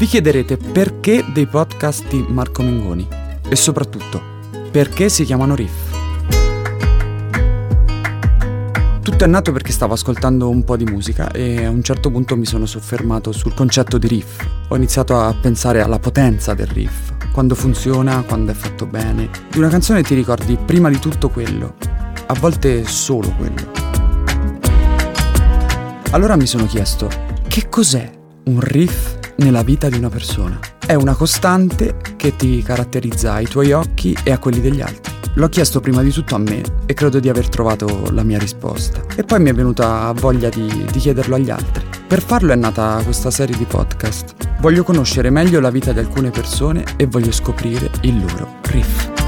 Vi chiederete perché dei podcast di Marco Mengoni e soprattutto perché si chiamano Riff. Tutto è nato perché stavo ascoltando un po' di musica e a un certo punto mi sono soffermato sul concetto di riff. Ho iniziato a pensare alla potenza del riff, quando funziona, quando è fatto bene. Di una canzone ti ricordi prima di tutto quello, a volte solo quello. Allora mi sono chiesto, che cos'è un riff nella vita di una persona? È una costante che ti caratterizza ai tuoi occhi e a quelli degli altri. L'ho chiesto prima di tutto a me e credo di aver trovato la mia risposta. E poi mi è venuta voglia di chiederlo agli altri. Per farlo è nata questa serie di podcast. Voglio conoscere meglio la vita di alcune persone e voglio scoprire il loro riff.